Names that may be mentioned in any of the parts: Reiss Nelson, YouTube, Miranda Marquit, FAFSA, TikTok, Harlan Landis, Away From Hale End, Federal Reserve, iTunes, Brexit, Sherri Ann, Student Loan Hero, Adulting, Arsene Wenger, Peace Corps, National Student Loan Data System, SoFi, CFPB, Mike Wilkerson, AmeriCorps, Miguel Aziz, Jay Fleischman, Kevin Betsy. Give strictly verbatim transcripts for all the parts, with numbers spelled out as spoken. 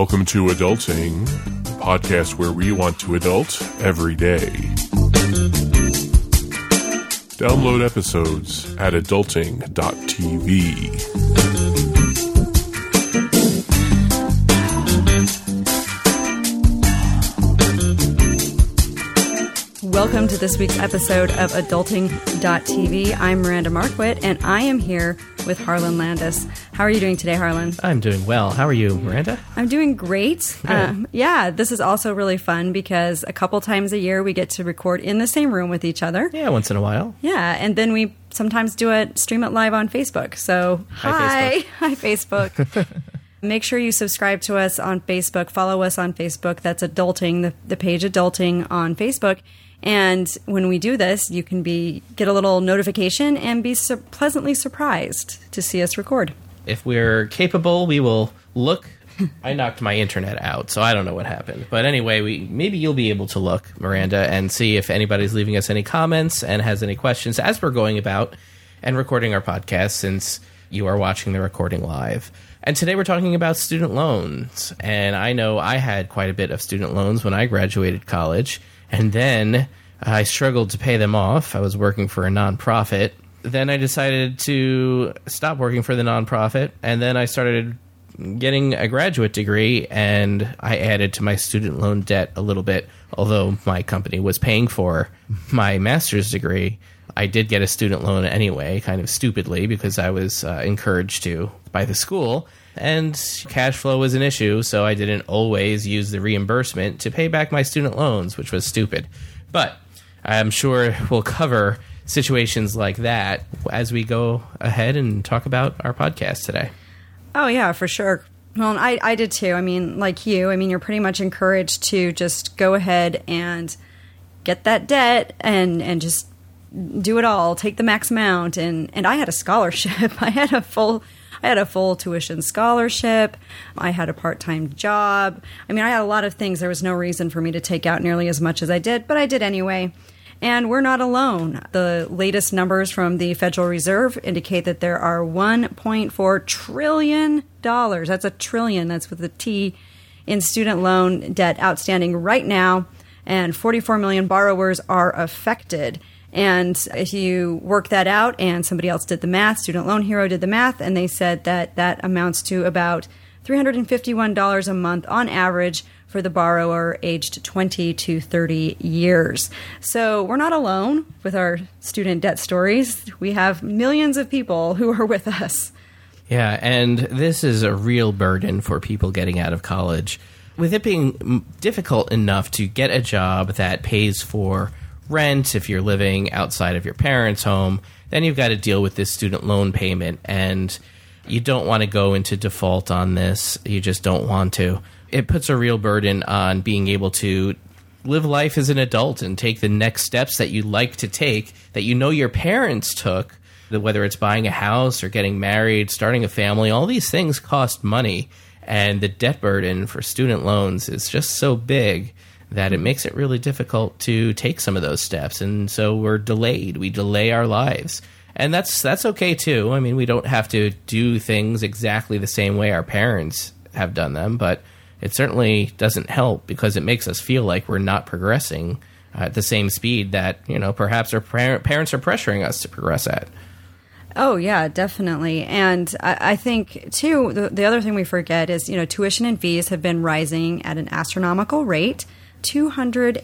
Welcome to Adulting, a podcast where we want to adult every day. Download episodes at adulting dot t v. Welcome to this week's episode of adulting dot t v. I'm Miranda Marquit, and I am here with Harlan Landis. How are you doing today, Harlan? I'm doing well. How are you, Miranda? I'm doing great. Yeah. Um, yeah, this is also really fun because a couple times a year we get to record in the same room with each other. Yeah, once in a while. Yeah, and then we sometimes do it, stream it live on Facebook. So, hi. Hi, Facebook. Hi, Facebook. Make sure you subscribe to us on Facebook. Follow us on Facebook. That's Adulting, the, the page Adulting on Facebook. And when we do this, you can be get a little notification and be su- pleasantly surprised to see us record. If we're capable, we will look. I knocked my internet out, so I don't know what happened. But anyway, we maybe you'll be able to look, Miranda, and see if anybody's leaving us any comments and has any questions as we're going about and recording our podcast, since you are watching the recording live. And today we're talking about student loans. And I know I had quite a bit of student loans when I graduated college. And then I struggled to pay them off. I was working for a nonprofit. Then I decided to stop working for the nonprofit. And then I started getting a graduate degree, and I added to my student loan debt a little bit. Although my company was paying for my master's degree, I did get a student loan anyway, kind of stupidly, because I was uh, encouraged to by the school. And cash flow was an issue, so I didn't always use the reimbursement to pay back my student loans, which was stupid. But I'm sure we'll cover situations like that as we go ahead and talk about our podcast today. Oh, yeah, for sure. Well, and I, I did too. I mean, like you, I mean, you're pretty much encouraged to just go ahead and get that debt and, and just do it all, take the max amount. And, and I had a scholarship. I had a full... I had a full tuition scholarship. I had a part-time job. I mean, I had a lot of things. There was no reason for me to take out nearly as much as I did, but I did anyway. And we're not alone. The latest numbers from the Federal Reserve indicate that there are one point four trillion dollars. That's a trillion. That's with a T in student loan debt outstanding right now. And forty-four million borrowers are affected. And if you work that out, and somebody else did the math, Student Loan Hero did the math, and they said that that amounts to about three hundred fifty-one dollars a month on average for the borrower aged twenty to thirty years. So we're not alone with our student debt stories. We have millions of people who are with us. Yeah, and this is a real burden for people getting out of college. With it being difficult enough to get a job that pays for rent, if you're living outside of your parents' home, then you've got to deal with this student loan payment, and you don't want to go into default on this. You just don't want to. It puts a real burden on being able to live life as an adult and take the next steps that you like to take, that you know your parents took, whether it's buying a house or getting married, starting a family. All these things cost money, and the debt burden for student loans is just so big that it makes it really difficult to take some of those steps. And so we're delayed. We delay our lives. And that's that's okay, too. I mean, we don't have to do things exactly the same way our parents have done them, but it certainly doesn't help because it makes us feel like we're not progressing at the same speed that, you know, perhaps our par- parents are pressuring us to progress at. Oh, yeah, definitely. And I, I think, too, the, the other thing we forget is, you know, tuition and fees have been rising at an astronomical rate. two hundred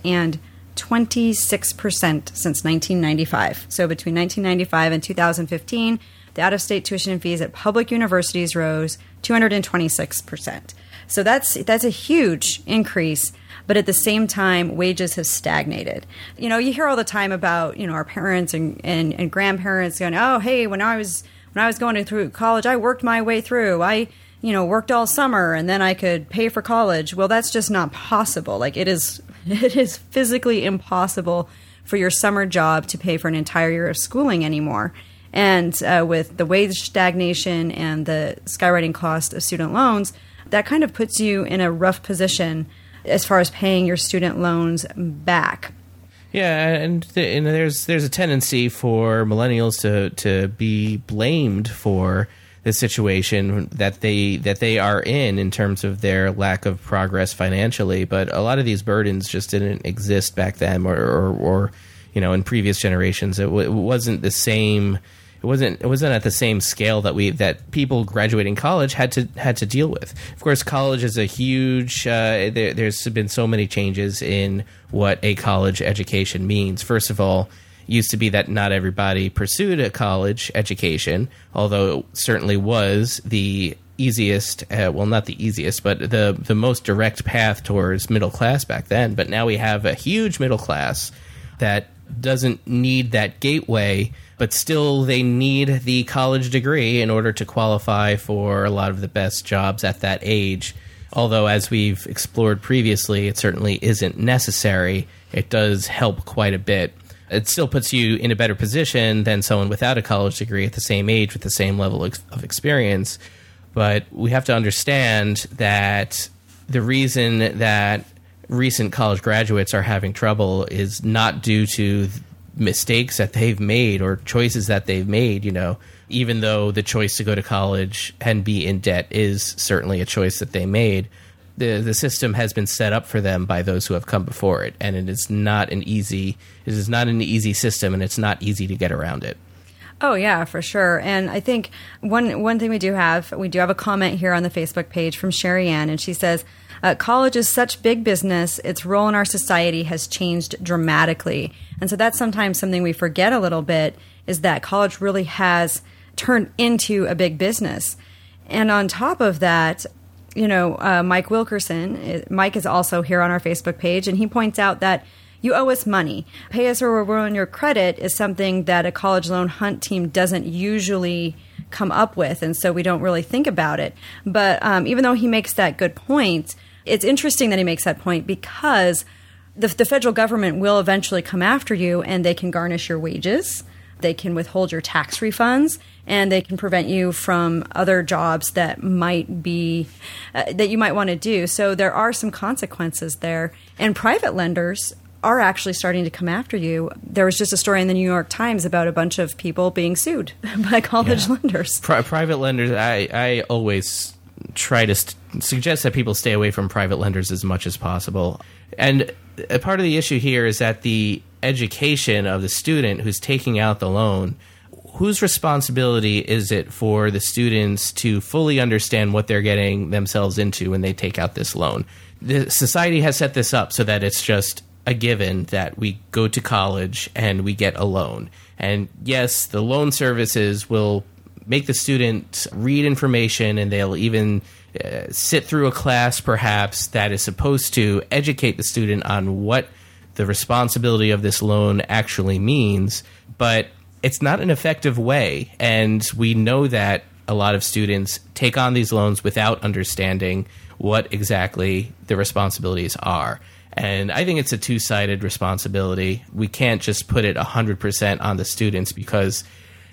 twenty-six percent since nineteen ninety-five. So between nineteen ninety-five and two thousand fifteen, the out-of-state tuition and fees at public universities rose two hundred twenty-six percent. So that's that's a huge increase, but at the same time, wages have stagnated. You know, you hear all the time about, you know, our parents and, and, and grandparents going, oh, hey, when I was when I was going through college, I worked my way through. I you know, worked all summer and then I could pay for college. Well, that's just not possible. Like it is, it is physically impossible for your summer job to pay for an entire year of schooling anymore. And uh, with the wage stagnation and the skyrocketing cost of student loans, that kind of puts you in a rough position as far as paying your student loans back. Yeah, and, th- and there's there's a tendency for millennials to to be blamed for the situation that they that they are in in terms of their lack of progress financially. But a lot of these burdens just didn't exist back then, or or, or you know, in previous generations. It, w- it wasn't the same. It wasn't it wasn't at the same scale that we that people graduating college had to had to deal with. Of course, college is a huge. Uh, there, there's been so many changes in what a college education means. First of all, it used to be that not everybody pursued a college education, although it certainly was the easiest. Uh, well, not the easiest, but the the most direct path towards middle class back then. But now we have a huge middle class that doesn't need that gateway, but still they need the college degree in order to qualify for a lot of the best jobs at that age. Although, as we've explored previously, it certainly isn't necessary. It does help quite a bit. It still puts you in a better position than someone without a college degree at the same age with the same level of experience. But we have to understand that the reason that recent college graduates are having trouble is not due to mistakes that they've made or choices that they've made, you know, even though the choice to go to college and be in debt is certainly a choice that they made. The the system has been set up for them by those who have come before it, and it is not an easy it is not an easy system, and it's not easy to get around it. Oh, yeah, for sure. And I think one one thing we do have, we do have a comment here on the Facebook page from Sherri Ann, and she says, uh, college is such big business. Its role in our society has changed dramatically. And so that's sometimes something we forget a little bit, is that college really has turned into a big business. And on top of that, you know, uh, Mike Wilkerson, Mike is also here on our Facebook page, and he points out that you owe us money. Pay us or we'll ruin your credit is something that a college loan hunt team doesn't usually come up with, and so we don't really think about it. But um, even though he makes that good point, it's interesting that he makes that point, because the, the federal government will eventually come after you, and they can garnish your wages, they can withhold your tax refunds, and they can prevent you from other jobs that might be uh, that you might want to do. So there are some consequences there, and private lenders are actually starting to come after you. There was just a story in the New York Times about a bunch of people being sued by college yeah. lenders. Pri- private lenders, I, I always try to st- suggest that people stay away from private lenders as much as possible. And a part of the issue here is that the education of the student who's taking out the loan, whose responsibility is it for the students to fully understand what they're getting themselves into when they take out this loan? The society has set this up so that it's just a given that we go to college and we get a loan. And yes, the loan services will make the student read information, and they'll even uh, sit through a class perhaps that is supposed to educate the student on what the responsibility of this loan actually means. But it's not an effective way, and we know that a lot of students take on these loans without understanding what exactly the responsibilities are. And I think it's a two-sided responsibility. We can't just put it one hundred percent on the students, because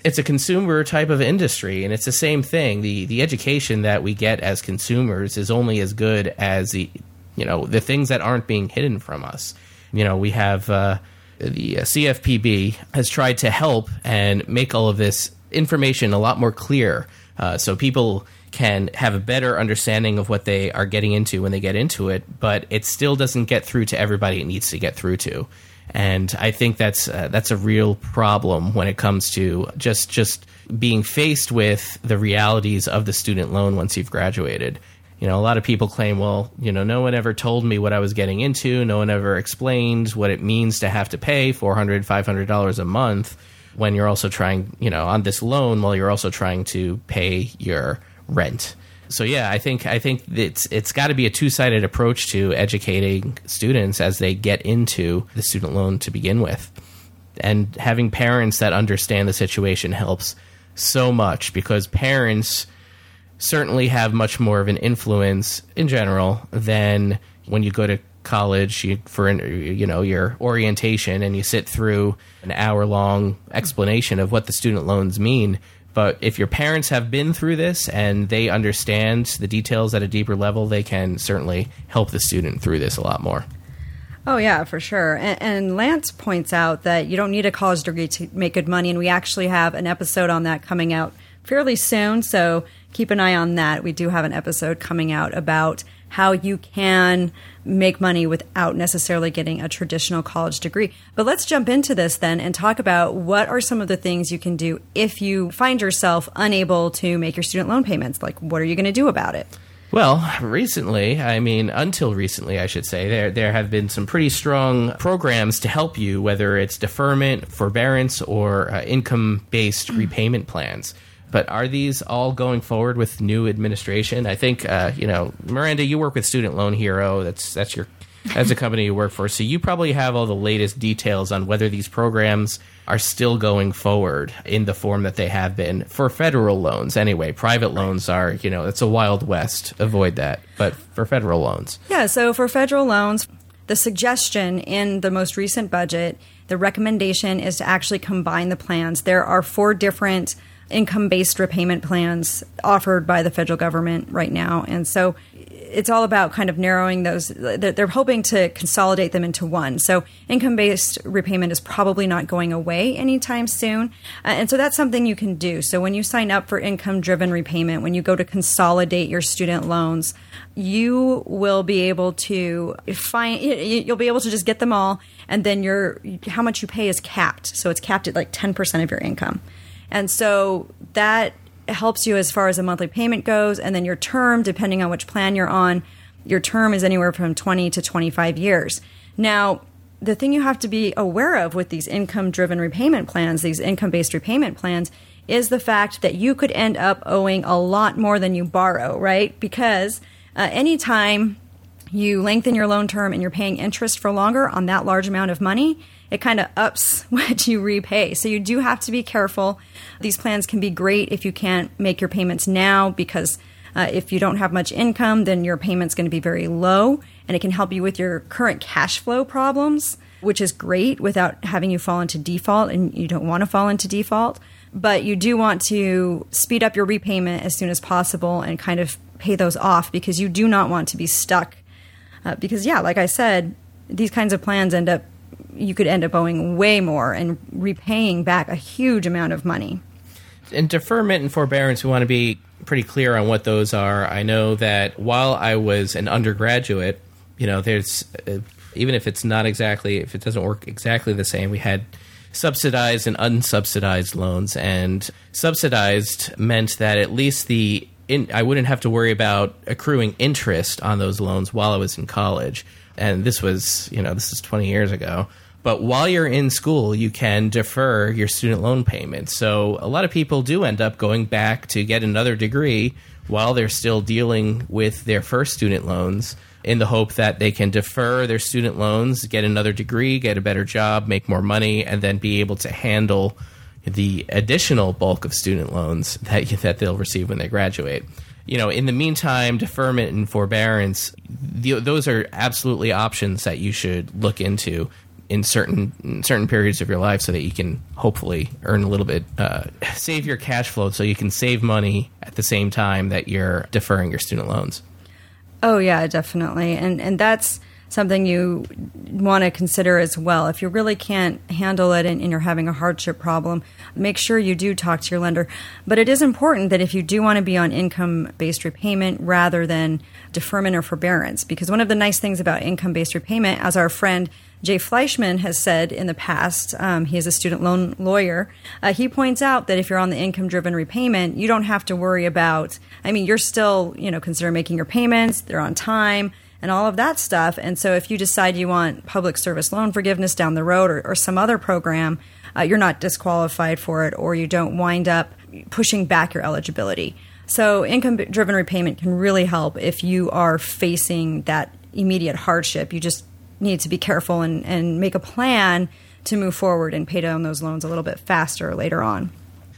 it's a consumer type of industry, and it's the same thing. The the education that we get as consumers is only as good as the, you know, the things that aren't being hidden from us. You know, we have uh, the C F P B has tried to help and make all of this information a lot more clear, uh, so people can have a better understanding of what they are getting into when they get into it, but it still doesn't get through to everybody it needs to get through to. And I think that's uh, that's a real problem when it comes to just just being faced with the realities of the student loan once you've graduated. You know, a lot of people claim, well, you know, no one ever told me what I was getting into, no one ever explained what it means to have to pay four hundred dollars, five hundred dollars a month when you're also trying, you know, on this loan while you're also trying to pay your rent. So yeah, I think I think it's it's got to be a two-sided approach to educating students as they get into the student loan to begin with. And having parents that understand the situation helps so much, because parents certainly have much more of an influence in general than when you go to college you, for you know your orientation and you sit through an hour-long explanation of what the student loans mean. But if your parents have been through this and they understand the details at a deeper level, they can certainly help the student through this a lot more. Oh, yeah, for sure. And, and Lance points out that you don't need a college degree to make good money, and we actually have an episode on that coming out fairly soon, so keep an eye on that. We do have an episode coming out about how you can make money without necessarily getting a traditional college degree. But let's jump into this then and talk about what are some of the things you can do if you find yourself unable to make your student loan payments. Like, what are you going to do about it? Well, recently, I mean, until recently, I should say, there there have been some pretty strong programs to help you, whether it's deferment, forbearance, or uh, income-based repayment plans. But are these all going forward with new administration? I think, uh, you know, Miranda, you work with Student Loan Hero. That's that's your that's a company you work for. So you probably have all the latest details on whether these programs are still going forward in the form that they have been for federal loans anyway. Private loans are, you know, it's a wild west. Avoid that. But for federal loans. Yeah, so for federal loans, the suggestion in the most recent budget, the recommendation is to actually combine the plans. There are four different income-based repayment plans offered by the federal government right now. And so it's all about kind of narrowing those. They're hoping to consolidate them into one. So income-based repayment is probably not going away anytime soon. And so that's something you can do. So when you sign up for income-driven repayment, when you go to consolidate your student loans, you will be able to find, you'll be able to just get them all. And then your, how much you pay is capped. So it's capped at like ten percent of your income. And so that helps you as far as a monthly payment goes. And then your term, depending on which plan you're on, your term is anywhere from twenty to twenty-five years. Now, the thing you have to be aware of with these income-driven repayment plans, these income-based repayment plans, is the fact that you could end up owing a lot more than you borrow, right? Because uh, anytime you lengthen your loan term and you're paying interest for longer on that large amount of money, it kind of ups what you repay. So you do have to be careful. These plans can be great if you can't make your payments now, because uh, if you don't have much income, then your payment's going to be very low, and it can help you with your current cash flow problems, which is great without having you fall into default, and you don't want to fall into default. But you do want to speed up your repayment as soon as possible and kind of pay those off, because you do not want to be stuck. Uh, because, yeah, like I said, these kinds of plans end up, you could end up owing way more and repaying back a huge amount of money. In deferment and forbearance, we want to be pretty clear on what those are. I know that while I was an undergraduate, you know, there's uh, even if it's not exactly, if it doesn't work exactly the same, we had subsidized and unsubsidized loans, and subsidized meant that at least the in, I wouldn't have to worry about accruing interest on those loans while I was in college. And this was, you know, this is twenty years ago. But while you're in school, you can defer your student loan payments. So a lot of people do end up going back to get another degree while they're still dealing with their first student loans, in the hope that they can defer their student loans, get another degree, get a better job, make more money, and then be able to handle the additional bulk of student loans that that they'll receive when they graduate. You know, in the meantime, deferment and forbearance, the, those are absolutely options that you should look into in certain in certain periods of your life, so that you can hopefully earn a little bit, uh, save your cash flow, so you can save money at the same time that you're deferring your student loans. Oh, yeah, definitely. And and that's something you want to consider as well. If you really can't handle it and, and you're having a hardship problem, make sure you do talk to your lender. But it is important that if you do want to be on income-based repayment rather than deferment or forbearance, because one of the nice things about income-based repayment, as our friend Jay Fleischman has said in the past, um, he is a student loan lawyer, uh, he points out that if you're on the income-driven repayment, you don't have to worry about, I mean, you're still, you know, consider making your payments, they're on time, and all of that stuff. And so if you decide you want public service loan forgiveness down the road, or, or some other program, uh, you're not disqualified for it, or you don't wind up pushing back your eligibility. So income-driven repayment can really help if you are facing that immediate hardship. You just need to be careful and, and make a plan to move forward and pay down those loans a little bit faster later on.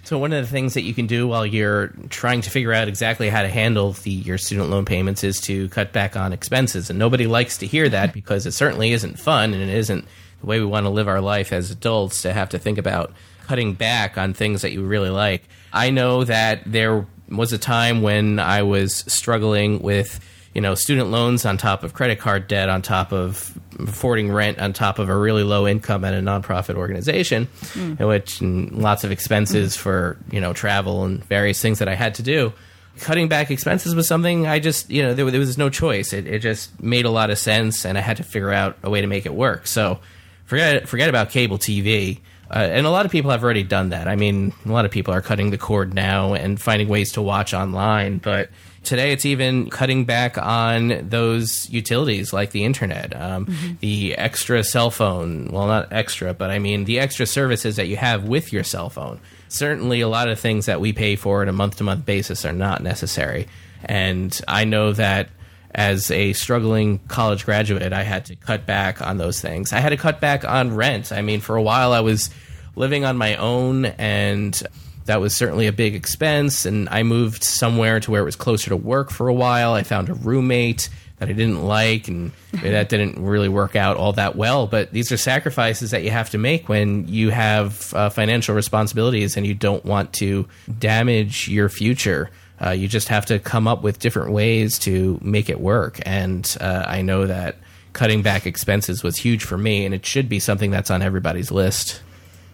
So one of the things that you can do while you're trying to figure out exactly how to handle the, your student loan payments is to cut back on expenses. And nobody likes to hear that, because it certainly isn't fun, and it isn't the way we want to live our life as adults, to have to think about cutting back on things that you really like. I know that there was a time when I was struggling with you know, student loans on top of credit card debt, on top of affording rent, on top of a really low income at a nonprofit organization, mm. in which and lots of expenses mm. for, you know, travel and various things that I had to do. Cutting back expenses was something I just, you know, there, there was no choice. It, it just made a lot of sense, and I had to figure out a way to make it work. So forget forget about cable T V. Uh, and a lot of people have already done that. I mean, a lot of people are cutting the cord now and finding ways to watch online. But today it's even cutting back on those utilities like the internet, um, mm-hmm. the extra cell phone. Well, not extra, but I mean the extra services that you have with your cell phone. Certainly a lot of things that we pay for on a month-to-month basis are not necessary. And I know that as a struggling college graduate, I had to cut back on those things. I had to cut back on rent. I mean, for a while I was living on my own, and that was certainly a big expense. And I moved somewhere to where it was closer to work for a while. I found a roommate that I didn't like, and that didn't really work out all that well. But these are sacrifices that you have to make when you have uh, financial responsibilities and you don't want to damage your future. Uh, you just have to come up with different ways to make it work. And uh, I know that cutting back expenses was huge for me, and it should be something that's on everybody's list.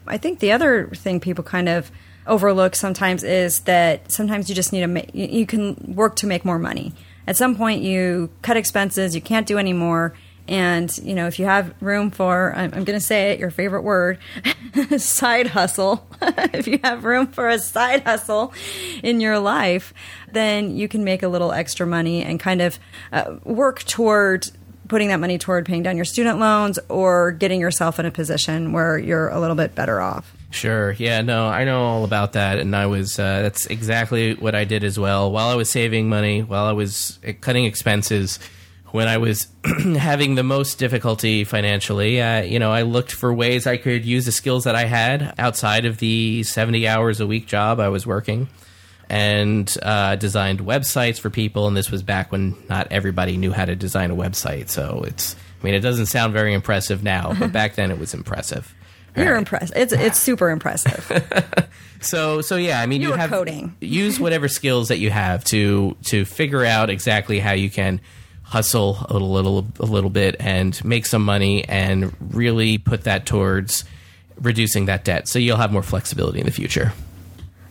I think the other thing people kind of overlook sometimes is that sometimes you just need to make, you can work to make more money. At some point, you cut expenses, you can't do any more. And, you know, if you have room for, I'm, I'm going to say it, your favorite word, side hustle. If you have room for a side hustle in your life, then you can make a little extra money and kind of uh, work toward putting that money toward paying down your student loans or getting yourself in a position where you're a little bit better off. Sure. Yeah, no, I know all about that. And I was, uh, that's exactly what I did as well. While I was saving money, while I was cutting expenses, when I was having the most difficulty financially, uh, you know, I looked for ways I could use the skills that I had outside of the seventy hours a week job I was working, and uh, designed websites for people. And this was back when not everybody knew how to design a website. So it's, I mean, it doesn't sound very impressive now, but back then it was impressive. You're right. Impressed. It's yeah. It's super impressive. so so yeah, I mean, you, you have coding. Use whatever skills that you have to to figure out exactly how you can hustle a little a little bit and make some money and really put that towards reducing that debt, so you'll have more flexibility in the future.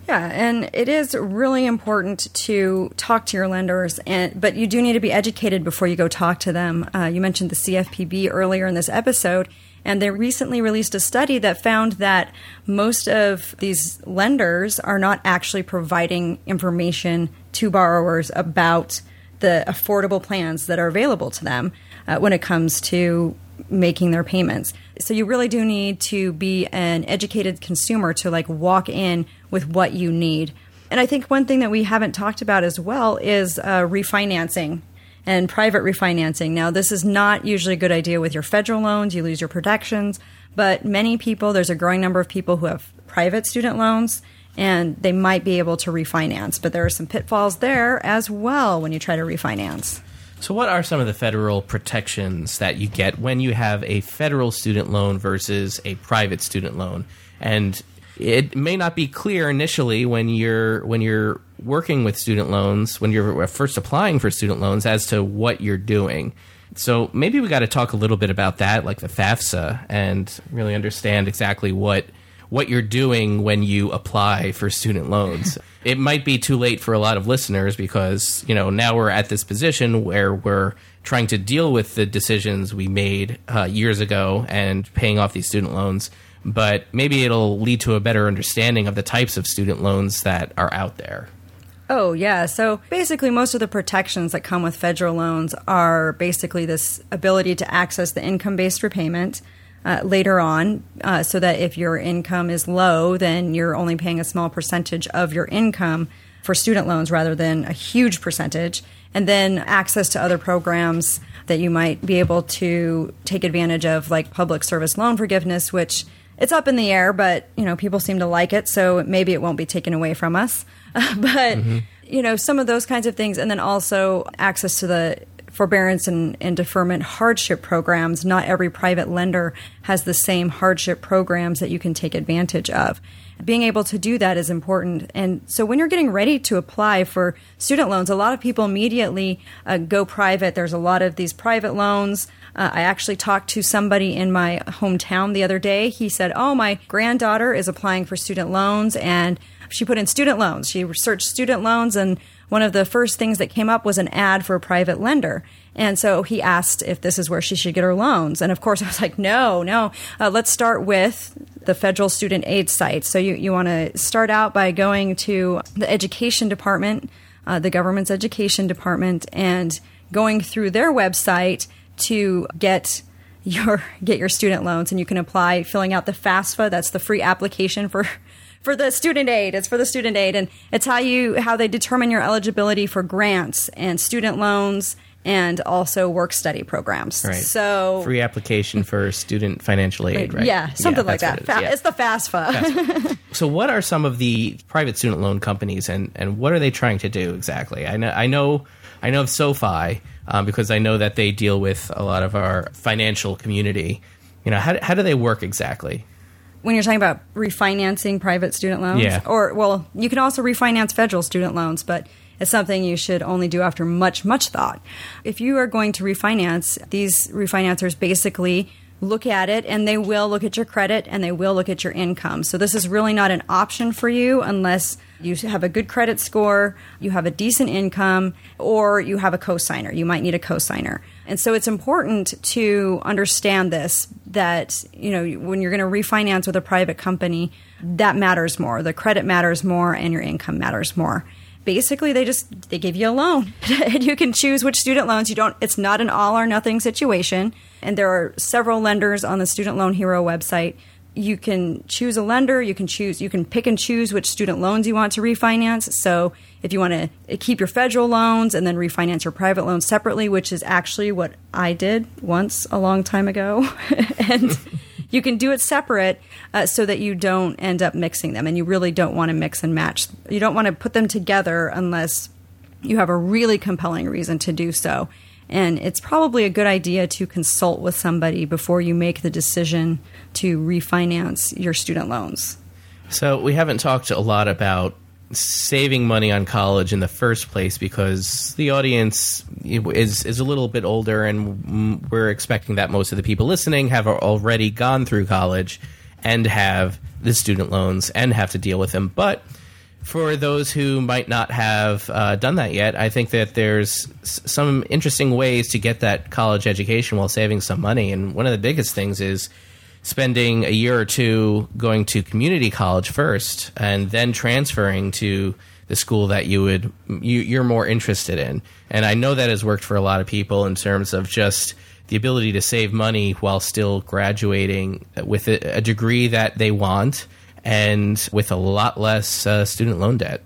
Yeah, and it is really important to talk to your lenders, and but you do need to be educated before you go talk to them. Uh, you mentioned the C F P B earlier in this episode, and they recently released a study that found that most of these lenders are not actually providing information to borrowers about the affordable plans that are available to them uh, when it comes to making their payments. So you really do need to be an educated consumer to like walk in with what you need. And I think one thing that we haven't talked about as well is uh, refinancing and private refinancing. Now, this is not usually a good idea with your federal loans. You lose your protections. But many people, there's a growing number of people who have private student loans, and they might be able to refinance. But there are some pitfalls there as well when you try to refinance. So what are some of the federal protections that you get when you have a federal student loan versus a private student loan? And it may not be clear initially when you're when you're working with student loans, when you're first applying for student loans, as to what you're doing. So maybe we got to talk a little bit about that, like the FAFSA, and really understand exactly what what you're doing when you apply for student loans. It might be too late for a lot of listeners because, you know, now we're at this position where we're trying to deal with the decisions we made uh, years ago and paying off these student loans. But maybe it'll lead to a better understanding of the types of student loans that are out there. Oh, yeah. So basically, most of the protections that come with federal loans are basically this ability to access the income-based repayment Uh, later on, uh, so that if your income is low, then you're only paying a small percentage of your income for student loans rather than a huge percentage, and then access to other programs that you might be able to take advantage of, like public service loan forgiveness, which it's up in the air, but you know people seem to like it, so maybe it won't be taken away from us. Uh, but mm-hmm. you know some of those kinds of things, and then also access to the forbearance and, and deferment hardship programs. Not every private lender has the same hardship programs that you can take advantage of. Being able to do that is important. And so when you're getting ready to apply for student loans, a lot of people immediately uh, go private. There's a lot of these private loans. Uh, I actually talked to somebody in my hometown the other day. He said, oh, my granddaughter is applying for student loans, and she put in student loans. She searched student loans, and one of the first things that came up was an ad for a private lender. And so he asked if this is where she should get her loans. And of course, I was like, no, no, uh, let's start with the federal student aid site. So you, you want to start out by going to the education department, uh, the government's education department, and going through their website to get your get your student loans. And you can apply filling out the FAFSA. That's the free application for For the student aid, it's for the student aid, and it's how you how they determine your eligibility for grants and student loans and also work study programs. Right. So free application for student financial aid, right? Yeah, something yeah, like that. It Fa- yeah. It's the FAFSA. FAFSA. So, what are some of the private student loan companies, and, and what are they trying to do exactly? I know I know I know of SoFi um, because I know that they deal with a lot of our financial community. You know, how how do they work exactly? When you're talking about refinancing private student loans, yeah. or, well, you can also refinance federal student loans, but it's something you should only do after much, much thought. If you are going to refinance, these refinancers basically look at it, and they will look at your credit, and they will look at your income. So this is really not an option for you unless you have a good credit score, you have a decent income, or you have a cosigner. You might need a cosigner. And so it's important to understand this, that, you know, when you're going to refinance with a private company, that matters more. The credit matters more and your income matters more. Basically, they just, they give you a loan and you can choose which student loans you don't. It's not an all or nothing situation. And there are several lenders on the Student Loan Hero website. You can choose a lender. You can choose, you can pick and choose which student loans you want to refinance. So if you want to keep your federal loans and then refinance your private loans separately, which is actually what I did once a long time ago. And you can do it separate uh, so that you don't end up mixing them. And you really don't want to mix and match. You don't want to put them together unless you have a really compelling reason to do so. And it's probably a good idea to consult with somebody before you make the decision to refinance your student loans. So we haven't talked a lot about saving money on college in the first place because the audience is is a little bit older, and we're expecting that most of the people listening have already gone through college and have the student loans and have to deal with them. But for those who might not have uh, done that yet, I think that there's s- some interesting ways to get that college education while saving some money. And one of the biggest things is spending a year or two going to community college first and then transferring to the school that you would, you, you're more interested in. And I know that has worked for a lot of people in terms of just the ability to save money while still graduating with a, a degree that they want and with a lot less uh, student loan debt.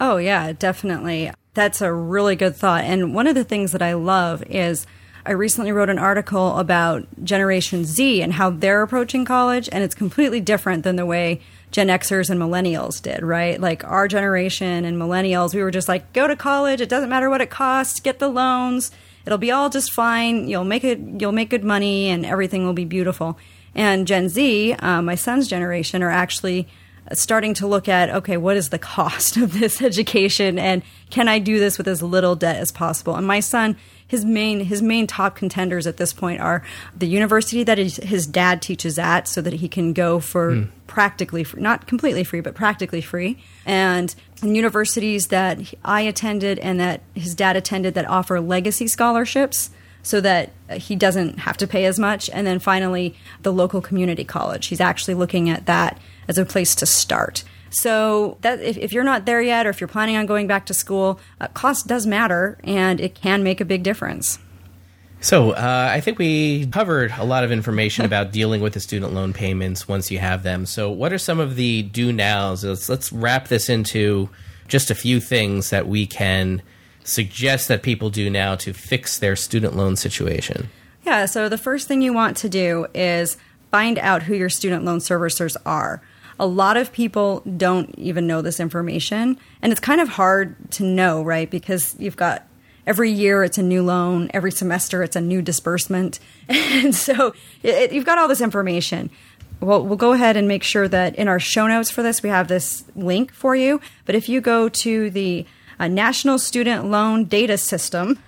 Oh, yeah, definitely. That's a really good thought. And one of the things that I love is I recently wrote an article about Generation Z and how they're approaching college, and it's completely different than the way Gen Xers and millennials did, right? Like our generation and millennials, we were just like, go to college. It doesn't matter what it costs. Get the loans. It'll be all just fine. You'll make it. You'll make good money, and everything will be beautiful. And Gen Z, uh, my son's generation, are actually starting to look at, okay, what is the cost of this education? And can I do this with as little debt as possible? And my son, his main his main top contenders at this point are the university that his, his dad teaches at so that he can go for mm. practically free, not completely free, but practically free. And universities that I attended and that his dad attended that offer legacy scholarships, so that he doesn't have to pay as much. And then finally, the local community college. He's actually looking at that as a place to start. So that if, if you're not there yet, or if you're planning on going back to school, uh, cost does matter, and it can make a big difference. So uh, I think we covered a lot of information about dealing with the student loan payments once you have them. So what are some of the do nows? Let's, let's wrap this into just a few things that we can suggest that people do now to fix their student loan situation? Yeah, so the first thing you want to do is find out who your student loan servicers are. A lot of people don't even know this information, and it's kind of hard to know, right? Because you've got every year it's a new loan, every semester it's a new disbursement. And so it, you've got all this information. Well, we'll go ahead and make sure that in our show notes for this, we have this link for you. But if you go to the uh, National Student Loan Data System,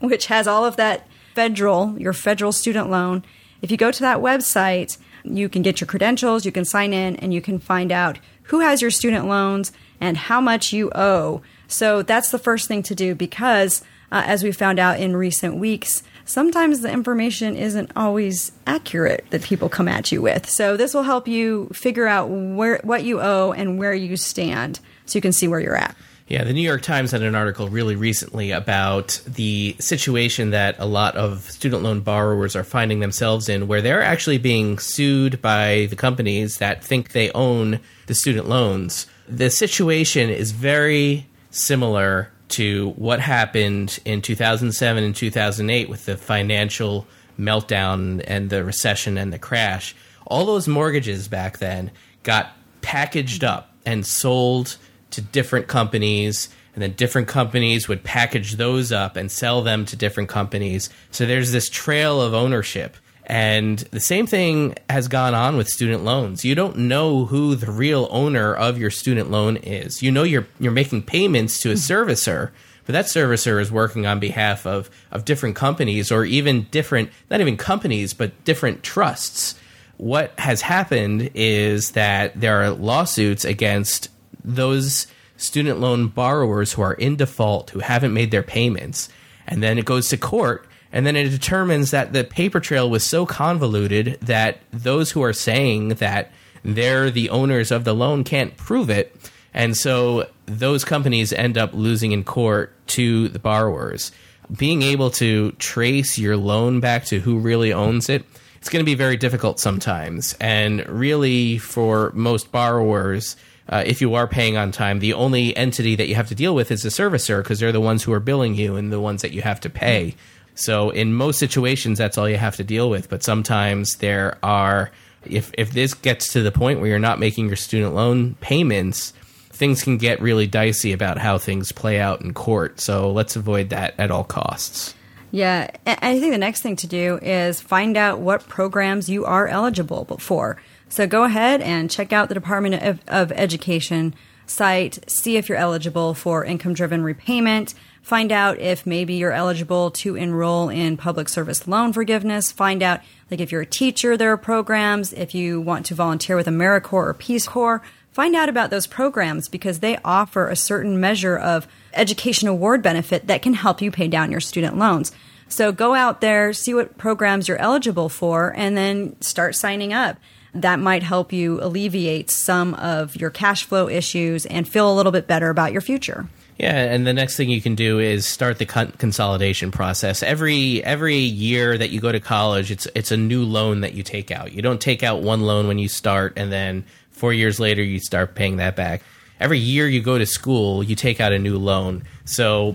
which has all of that federal, your federal student loan, if you go to that website, you can get your credentials, you can sign in, and you can find out who has your student loans and how much you owe. So that's the first thing to do because, uh, as we found out in recent weeks, sometimes the information isn't always accurate that people come at you with. So this will help you figure out where what you owe and where you stand so you can see where you're at. Yeah, the New York Times had an article really recently about the situation that a lot of student loan borrowers are finding themselves in, where they're actually being sued by the companies that think they own the student loans. The situation is very similar to what happened in two thousand seven and two thousand eight with the financial meltdown and the recession and the crash. All those mortgages back then got packaged up and sold to different companies, and then different companies would package those up and sell them to different companies. So there's this trail of ownership. And the same thing has gone on with student loans. You don't know who the real owner of your student loan is. You know you're you're making payments to a servicer, but that servicer is working on behalf of, of different companies or even different, not even companies, but different trusts. What has happened is that there are lawsuits against those student loan borrowers who are in default, who haven't made their payments. And then it goes to court, and then it determines that the paper trail was so convoluted that those who are saying that they're the owners of the loan can't prove it. And so those companies end up losing in court to the borrowers. Being able to trace your loan back to who really owns it, it's going to be very difficult sometimes. And really, for most borrowers, Uh, if you are paying on time, the only entity that you have to deal with is the servicer, because they're the ones who are billing you and the ones that you have to pay. So in most situations, that's all you have to deal with. But sometimes there are, if if this gets to the point where you're not making your student loan payments, things can get really dicey about how things play out in court. So let's avoid that at all costs. Yeah, I think the next thing to do is find out what programs you are eligible for. So go ahead and check out the Department of, of Education site, see if you're eligible for income-driven repayment, find out if maybe you're eligible to enroll in public service loan forgiveness, find out like if you're a teacher, there are programs, if you want to volunteer with AmeriCorps or Peace Corps, find out about those programs because they offer a certain measure of education award benefit that can help you pay down your student loans. So go out there, see what programs you're eligible for, and then start signing up. That might help you alleviate some of your cash flow issues and feel a little bit better about your future. Yeah, and the next thing you can do is start the con- consolidation process. Every every year that you go to college, it's it's a new loan that you take out. You don't take out one loan when you start, and then four years later, you start paying that back. Every year you go to school, you take out a new loan. So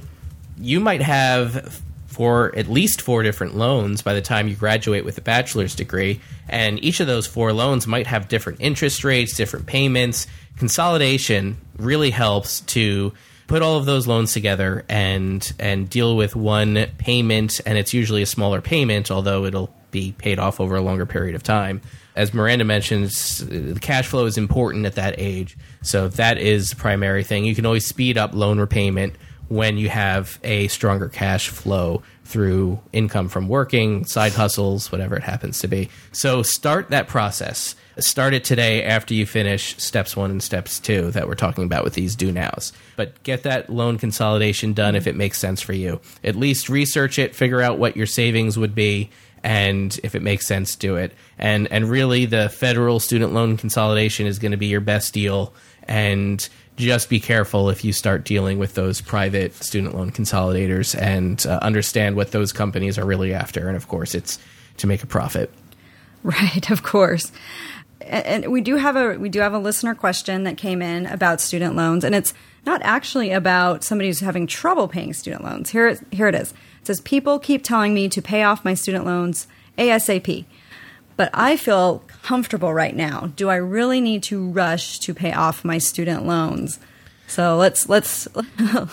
you might have for at least four different loans by the time you graduate with a bachelor's degree. And each of those four loans might have different interest rates, different payments. Consolidation really helps to put all of those loans together and and deal with one payment. And it's usually a smaller payment, although it'll be paid off over a longer period of time. As Miranda mentions, the cash flow is important at that age. So that is the primary thing. You can always speed up loan repayment when you have a stronger cash flow through income from working, side hustles, whatever it happens to be. So start that process. Start it today after you finish steps one and steps two that we're talking about with these do nows. But get that loan consolidation done if it makes sense for you. At least research it, figure out what your savings would be, and if it makes sense, do it. And and really, the federal student loan consolidation is going to be your best deal. And just be careful if you start dealing with those private student loan consolidators and uh, understand what those companies are really after. And, of course, it's to make a profit. Right, of course. And we do have a we do have a listener question that came in about student loans. And it's not actually about somebody who's having trouble paying student loans. Here, here it is. It says, people keep telling me to pay off my student loans ASAP, but I feel comfortable right now. Do I really need to rush to pay off my student loans? So let's let's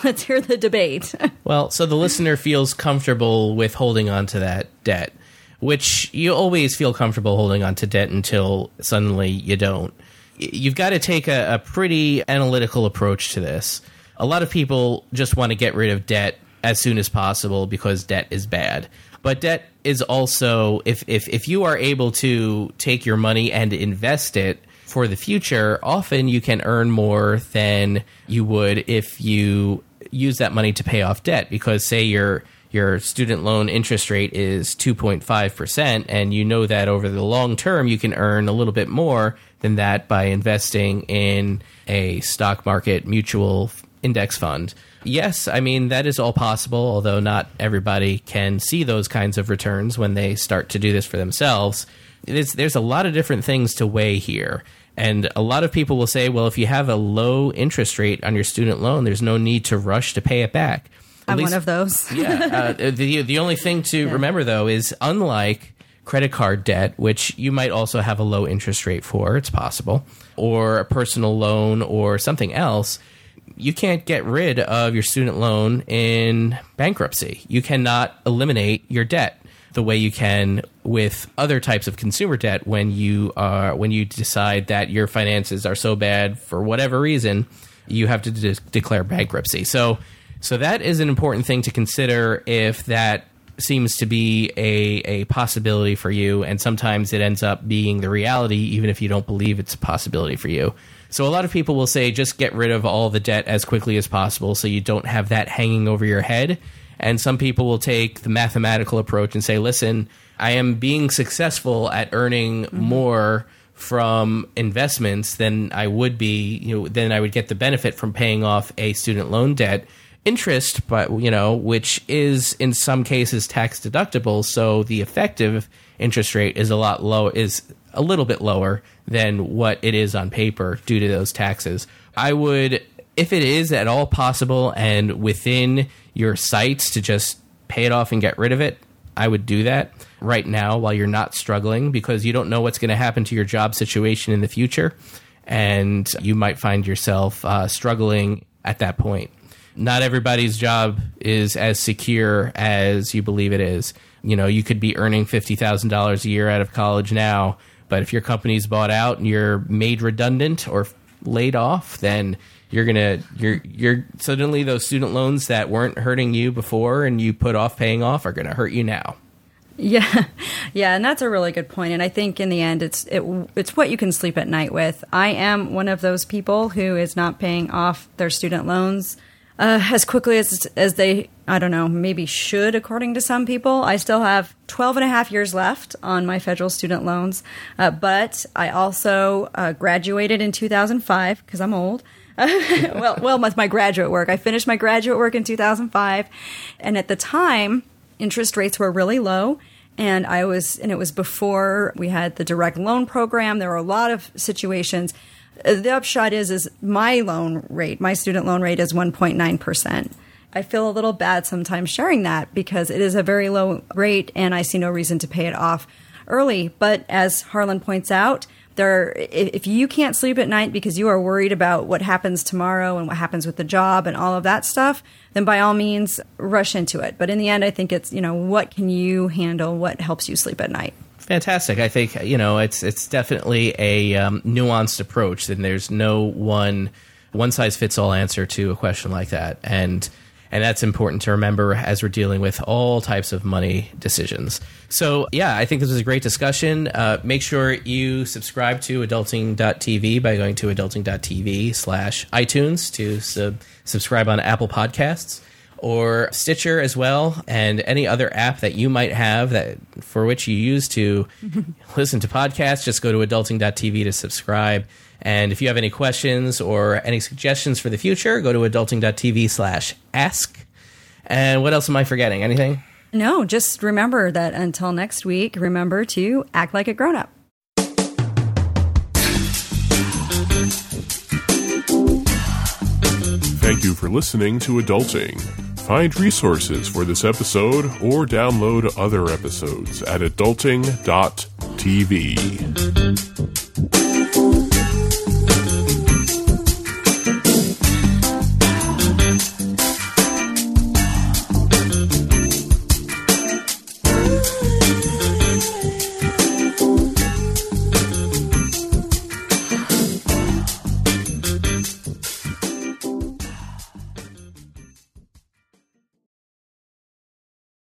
let's hear the debate. Well, so the listener feels comfortable with holding on to that debt, which you always feel comfortable holding on to debt until suddenly you don't. You've got to take a, a pretty analytical approach to this. A lot of people just want to get rid of debt as soon as possible because debt is bad. But debt is also, if if if you are able to take your money and invest it for the future, often you can earn more than you would if you use that money to pay off debt. Because say your your student loan interest rate is two point five percent, and you know that over the long term you can earn a little bit more than that by investing in a stock market mutual index fund. Yes, I mean, that is all possible, although not everybody can see those kinds of returns when they start to do this for themselves. It's, there's a lot of different things to weigh here. And a lot of people will say, well, if you have a low interest rate on your student loan, there's no need to rush to pay it back. At I'm least, one of those. yeah. Uh, the, the only thing to yeah. remember, though, is unlike credit card debt, which you might also have a low interest rate for, it's possible, or a personal loan or something else, you can't get rid of your student loan in bankruptcy. You cannot eliminate your debt the way you can with other types of consumer debt when you are when you decide that your finances are so bad for whatever reason, you have to de- declare bankruptcy. So so that is an important thing to consider if that seems to be a, a possibility for you, and sometimes it ends up being the reality even if you don't believe it's a possibility for you. So a lot of people will say just get rid of all the debt as quickly as possible so you don't have that hanging over your head. And some people will take the mathematical approach and say, listen, I am being successful at earning mm-hmm. more from investments than I would be, you know, than I would get the benefit from paying off a student loan debt interest, but, you know, which is in some cases tax deductible. So the effective interest rate is a lot low, is a little bit lower than what it is on paper due to those taxes. I would, if it is at all possible and within your sights to just pay it off and get rid of it, I would do that right now while you're not struggling, because you don't know what's going to happen to your job situation in the future, and you might find yourself uh, struggling at that point. Not everybody's job is as secure as you believe it is. You know, you could be earning fifty thousand dollars a year out of college now, but if your company's bought out and you're made redundant or laid off, then You're gonna you're you're suddenly those student loans that weren't hurting you before and you put off paying off are gonna hurt you now. Yeah, yeah, and that's a really good point. And I think in the end, it's it it's what you can sleep at night with. I am one of those people who is not paying off their student loans uh, as quickly as as they I don't know maybe should, according to some people. I still have twelve and a half years left on my federal student loans, uh, but I also uh, graduated in two thousand five because I'm old. well, well, with my graduate work. I finished my graduate work in two thousand five, and at the time, interest rates were really low, and I was, and it was before we had the direct loan program. There were a lot of situations. The upshot is, is my loan rate, my student loan rate is one point nine percent. I feel a little bad sometimes sharing that because it is a very low rate, and I see no reason to pay it off early. But as Harlan points out, there, if you can't sleep at night because you are worried about what happens tomorrow and what happens with the job and all of that stuff, then by all means, rush into it. But in the end, I think it's, you know, what can you handle? What helps you sleep at night? Fantastic. I think, you know, it's it's definitely a um, nuanced approach, and there's no one one size fits all answer to a question like that. And And that's important to remember as we're dealing with all types of money decisions. So, yeah, I think this was a great discussion. Uh, make sure you subscribe to adulting dot t v by going to adulting dot t v slash iTunes to sub- subscribe on Apple Podcasts or Stitcher as well, and any other app that you might have that for which you use to listen to podcasts. Just go to adulting dot t v to subscribe. And if you have any questions or any suggestions for the future, go to adulting dot t v slash ask. And what else am I forgetting? Anything? No, just remember that until next week, remember to act like a grown-up. Thank you for listening to Adulting. Find resources for this episode or download other episodes at adulting dot t v.